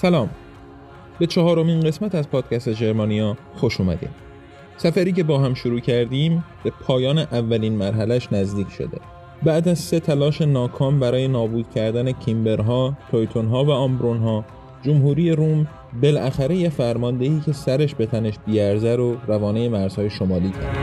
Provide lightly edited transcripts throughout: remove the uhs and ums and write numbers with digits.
سلام، به 4مین قسمت از پادکست ژرمانیا خوش اومدید. سفری که با هم شروع کردیم به پایان اولین مرحلهش نزدیک شده. بعد از 3 تلاش ناکام برای نابود کردن کیمبرها، تویتونها و آمبرونها، جمهوری روم بالاخره یه فرماندهی که سرش به تنش بیارزه رو روانه مرزهای شمالی کرد.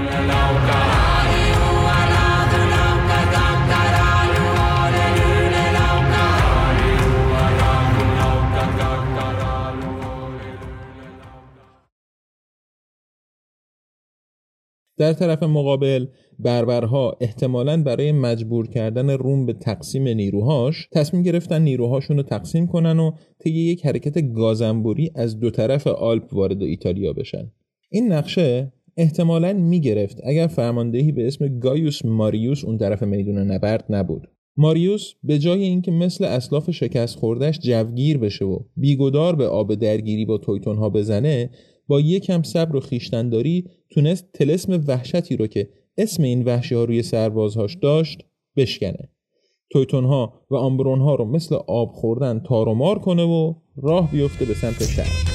در طرف مقابل بربرها احتمالاً برای مجبور کردن روم به تقسیم نیروهاش تصمیم گرفتن نیروهاشون رو تقسیم کنن و طی یک حرکت گازنبوری از دو طرف آلپ وارد ایتالیا بشن. این نقشه احتمالاً میگرفت اگر فرماندهی به اسم گایوس ماریوس اون طرف میدون نبرد نبود. ماریوس به جای اینکه مثل اسلاف شکست خوردهش جوگیر بشه و بیگدار به آب درگیری با تویتونها بزنه، با یکم صبر و خویشتن‌داری تونست طلسم وحشتی رو که اسم این وحشی‌ها روی سربازهاش داشت بشکنه. تویتونها و آمبرونها رو مثل آب خوردن تار و مار کنه و راه بیفته به سمت شهر.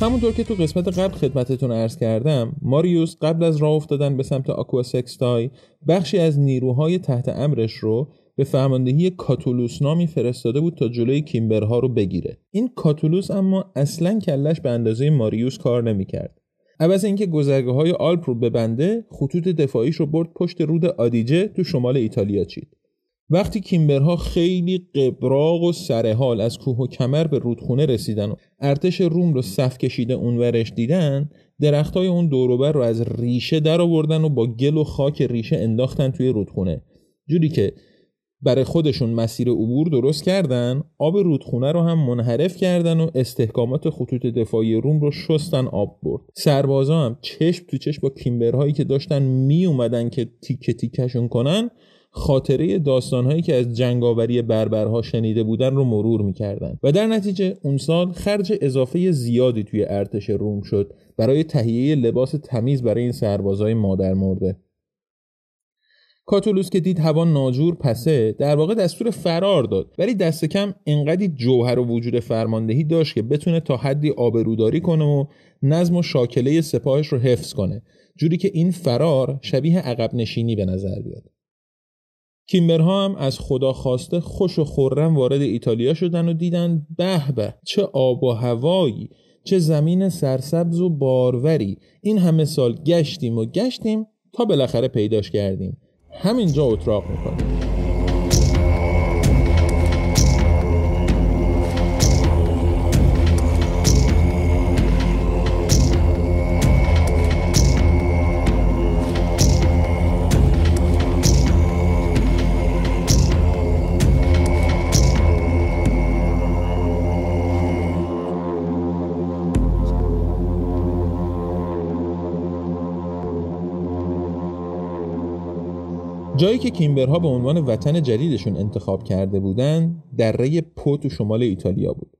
همونطور که تو قسمت قبل خدمتتون عرض کردم، ماریوس قبل از راه افتادن به سمت آکوا سکستای بخشی از نیروهای تحت امرش رو به فرماندهی کاتولوس نامی فرستاده بود تا جلوی کیمبرها رو بگیره. این کاتولوس اما اصلاً کلش به اندازه ماریوس کار نمی‌کرد. عوض اینکه گذرگاه‌های آلپ رو ببنده، خطوط دفاعیش رو برد پشت رود آدیجه تو شمال ایتالیا چید. وقتی کیمبرها خیلی قبراق و سرحال از کوه و کمر به رودخونه رسیدن و ارتش روم رو صف کشیده اونورش دیدن، درختای اون دوروبر رو از ریشه در آوردن و با گل و خاک ریشه انداختن توی رودخونه، جوری که برای خودشون مسیر عبور درست کردن. آب رودخونه رو هم منحرف کردن و استحکامات خطوط دفاعی روم رو شستن آب برد. سربازا هم چشم تو چشم با کیمبرهایی که داشتن می اومدن که تیکه تیکشون کنن، خاطره داستان‌هایی که از جنگاوری بربرها شنیده بودن رو مرور می‌کردند و در نتیجه اون سال خرج اضافه زیادی توی ارتش روم شد برای تهیه لباس تمیز برای این سربازای مادر مرده. کاتولوس که دید هوا ناجور پسه، در واقع دستور فرار داد، ولی دست کم انقدی جوهر و وجود فرماندهی داشت که بتونه تا حدی آبروداری کنه و نظم و شاکله سپاهش رو حفظ کنه، جوری که این فرار شبیه عقب نشینی به نظر بیاد. کیمبرها هم از خدا خواسته خوش و خرم وارد ایتالیا شدن و دیدن به به، چه آب و هوایی، چه زمین سرسبز و باروری. این همه سال گشتیم و گشتیم تا بالاخره پیداش کردیم. همینجا اتراق میکنیم. جایی که کیمبرها به عنوان وطن جدیدشون انتخاب کرده بودن، دره پوت شمال ایتالیا بود.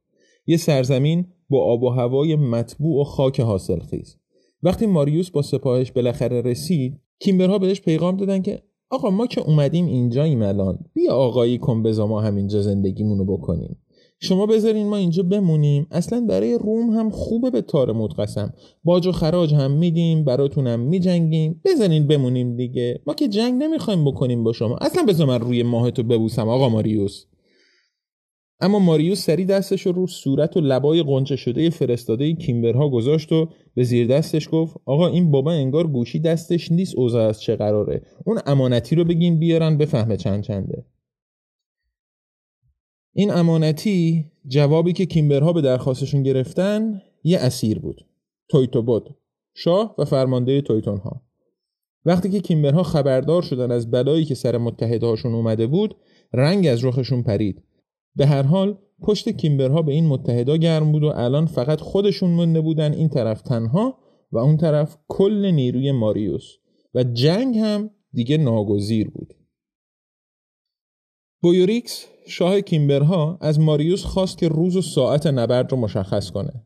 یه سرزمین با آب و هوای مطبوع و خاک حاصلخیز. وقتی ماریوس با سپاهش بالاخره رسید، کیمبرها بهش پیغام دادن که آقا ما که اومدیم اینجاییم الان، بیا آقایی کن بذار ما همینجا زندگیمونو بکنیم. شما بذارین ما اینجا بمونیم، اصلا برای روم هم خوبه به تار موت قسم، باج و خراج هم میدیم، براتونم میجنگیم، بذارین بمونیم دیگه، ما که جنگ نمیخوایم بکنیم با شما، اصلا بذار من روی ماهتو ببوسم آقا ماریوس. اما ماریوس سری دستش رو صورت و لبای قنچه شده فرستاده کیمبرها گذاشت و به زیر دستش گفت آقا این بابا انگار گوشی دستش نیست، اوضاع از چه قراره، اون امانتی رو بگین بیارن بفهمه چنده. این امانتی جوابی که کیمبرها به درخواستشون گرفتن یه اسیر بود، تویتوبود، شاه و فرمانده تویتونها. وقتی که کیمبرها خبردار شدن از بلایی که سر متحدهاشون اومده بود، رنگ از رخشون پرید. به هر حال پشت کیمبرها به این متحدا گرم بود و الان فقط خودشون مونده بودن، این طرف تنها و اون طرف کل نیروی ماریوس، و جنگ هم دیگه ناگزیر بود. بایوریکس شاه کیمبرها از ماریوس خواست که روز و ساعت نبرد رو مشخص کنه.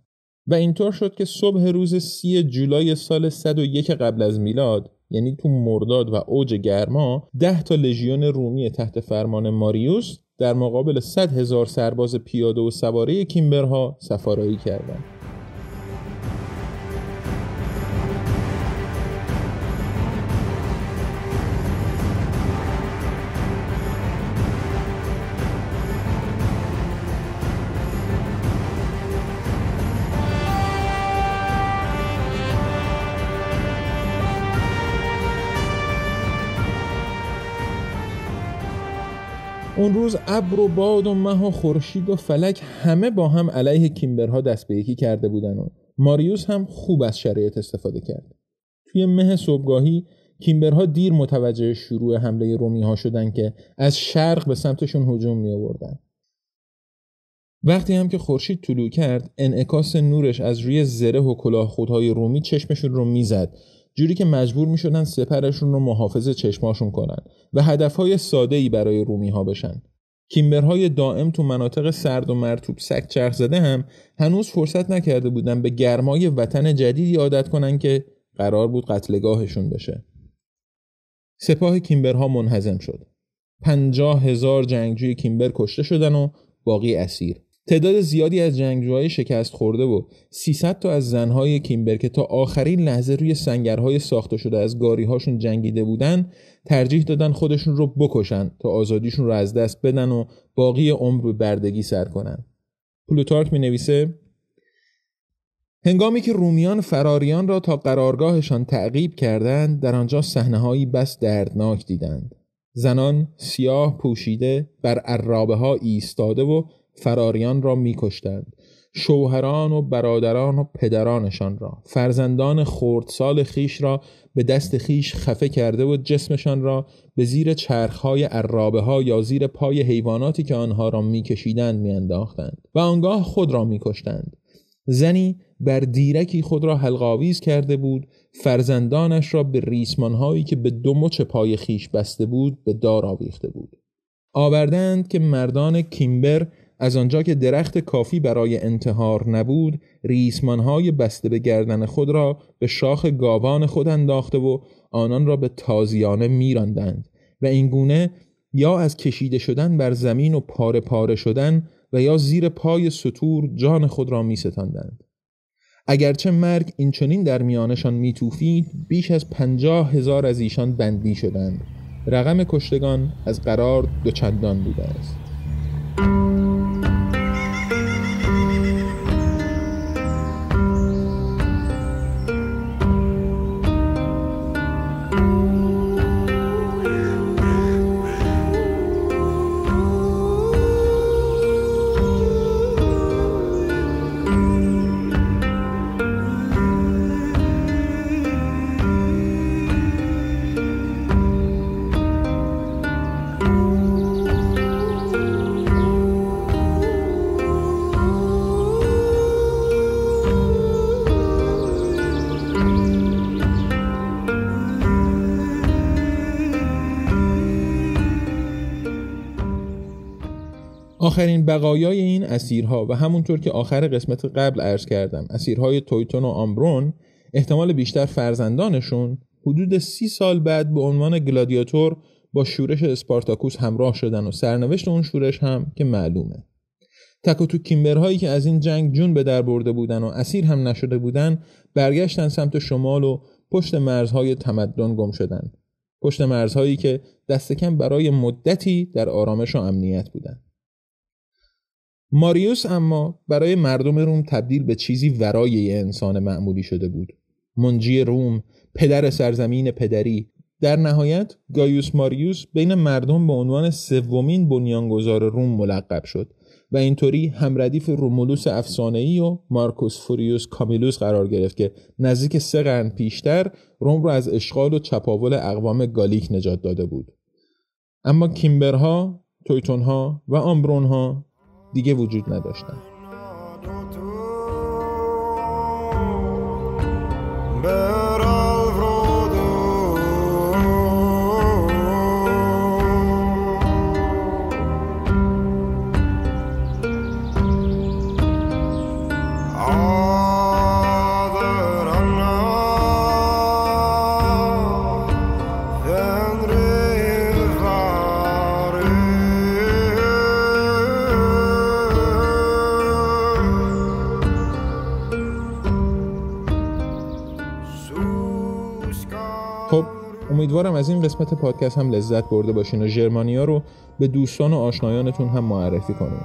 و اینطور شد که صبح روز 30 جولای سال 101 قبل از میلاد، یعنی تو مرداد و اوج گرما، 10 تا لژیون رومی تحت فرمان ماریوس در مقابل 100 هزار سرباز پیاده و سواره کیمبرها سفارایی کردند. اون روز ابر و باد و مه و خورشید و فلک همه با هم علیه کیمبرها دست به یکی کرده بودن و ماریوس هم خوب از شرایط استفاده کرد. توی مه صبحگاهی کیمبرها دیر متوجه شروع حمله رومی‌ها شدن که از شرق به سمتشون هجوم می‌آوردن. وقتی هم که خورشید طلوع کرد، انعکاس نورش از روی زره و کلاهخودهای رومی چشمشون رو میزد، جوری که مجبور میشدن سپرشون رو محافظ چشماشون کنن و هدفهای ساده‌ای برای رومی‌ها بشن. کیمبرهای دائم تو مناطق سرد و مرطوب سک چرخ زده هم هنوز فرصت نکرده بودن به گرمای وطن جدیدی عادت کنن که قرار بود قتلگاهشون بشه. سپاه کیمبرها منهزم شد. 50,000 جنگجوی کیمبر کشته شدن و باقی اسیر. تعداد زیادی از جنگجوهای شکست خورده و 300 تا از زنهای کیمبر که تا آخرین لحظه روی سنگرهای ساخته شده از گاریهاشون جنگیده بودن، ترجیح دادن خودشون رو بکشن تا آزادیشون رو از دست بدن و باقی عمر به بردگی سر کنن. پلوتارک می نویسه: هنگامی که رومیان فراریان را تا قرارگاهشان تعقیب کردند، در آنجا صحنه‌هایی بس دردناک دیدند. زنان سیاه پوشیده بر عرابه‌ها ایستاده و فراریان را می‌کشتند، شوهران و برادران و پدرانشان را، فرزندان خردسال خیش را به دست خیش خفه کرده و جسمشان را به زیر چرخهای عرابه‌ها یا زیر پای حیواناتی که آنها را می‌کشیدند می‌انداختند و آنگاه خود را می‌کشتند. زنی بر دیرکی خود را حلق‌آویز کرده بود، فرزندانش را به ریسمان‌هایی که به دو مچ پای خیش بسته بود به دار آویخته بود. آوردند که مردان کیمبر از آنجا که درخت کافی برای انتحار نبود، ریسمانهای بسته به گردن خود را به شاخ گاوان خود انداخته و آنان را به تازیانه می‌راندند و اینگونه یا از کشیده شدن بر زمین و پاره پاره شدن و یا زیر پای ستور جان خود را می‌ستاندند. اگرچه مرگ اینچنین در میانشان می‌توفید، بیش از 50,000 از ایشان بندی شدند. رقم کشتگان از قرار دوچندان بوده است. آخرین بقایای این اسیرها و همونطور که آخر قسمت قبل عرض کردم، اسیرهای تویتون و آمبرون، احتمال بیشتر فرزندانشون، حدود 30 سال بعد به عنوان گلادیاتور با شورش اسپارتاکوس همراه شدن و سرنوشت اون شورش هم که معلومه. تک و توک کیمبرهایی که از این جنگ جون به در برده بودن و اسیر هم نشده بودن، برگشتن سمت شمال و پشت مرزهای تمدن گم شدن. پشت مرزهایی که دست کم برای مدتی در آرامش و امنیت بودن. ماریوس اما برای مردم روم تبدیل به چیزی ورای یه انسان معمولی شده بود. منجی روم، پدر سرزمین پدری. در نهایت گایوس ماریوس بین مردم به عنوان سومین بنیانگذار روم ملقب شد و اینطوری همردیف رومولوس افسانه‌ای و مارکوس فوریوس کامیلوس قرار گرفت که نزدیک 3 قرن پیشتر روم را از اشغال و چپاول اقوام گالیک نجات داده بود. اما کیمبرها، تویتونها و آمبرونها دیگه وجود نداشتند. خب امیدوارم از این قسمت پادکست هم لذت برده باشین و ژرمانیا رو به دوستان و آشنایانتون هم معرفی کنین.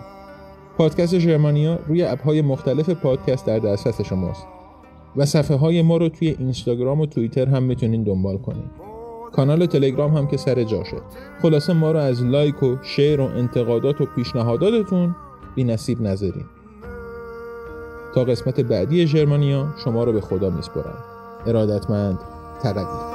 پادکست ژرمانیا روی اپ‌های مختلف پادکست در دسترس شماست و صفحه‌های ما رو توی اینستاگرام و توییتر هم میتونین دنبال کنین. کانال تلگرام هم که سر جاشه. خلاصه ما رو از لایک و شیر و انتقادات و پیشنهاداتتون بی‌نصیب نذارین. تا قسمت بعدی ژرمانیا شما رو به خدا میسپارم. ارادتمند ترقی.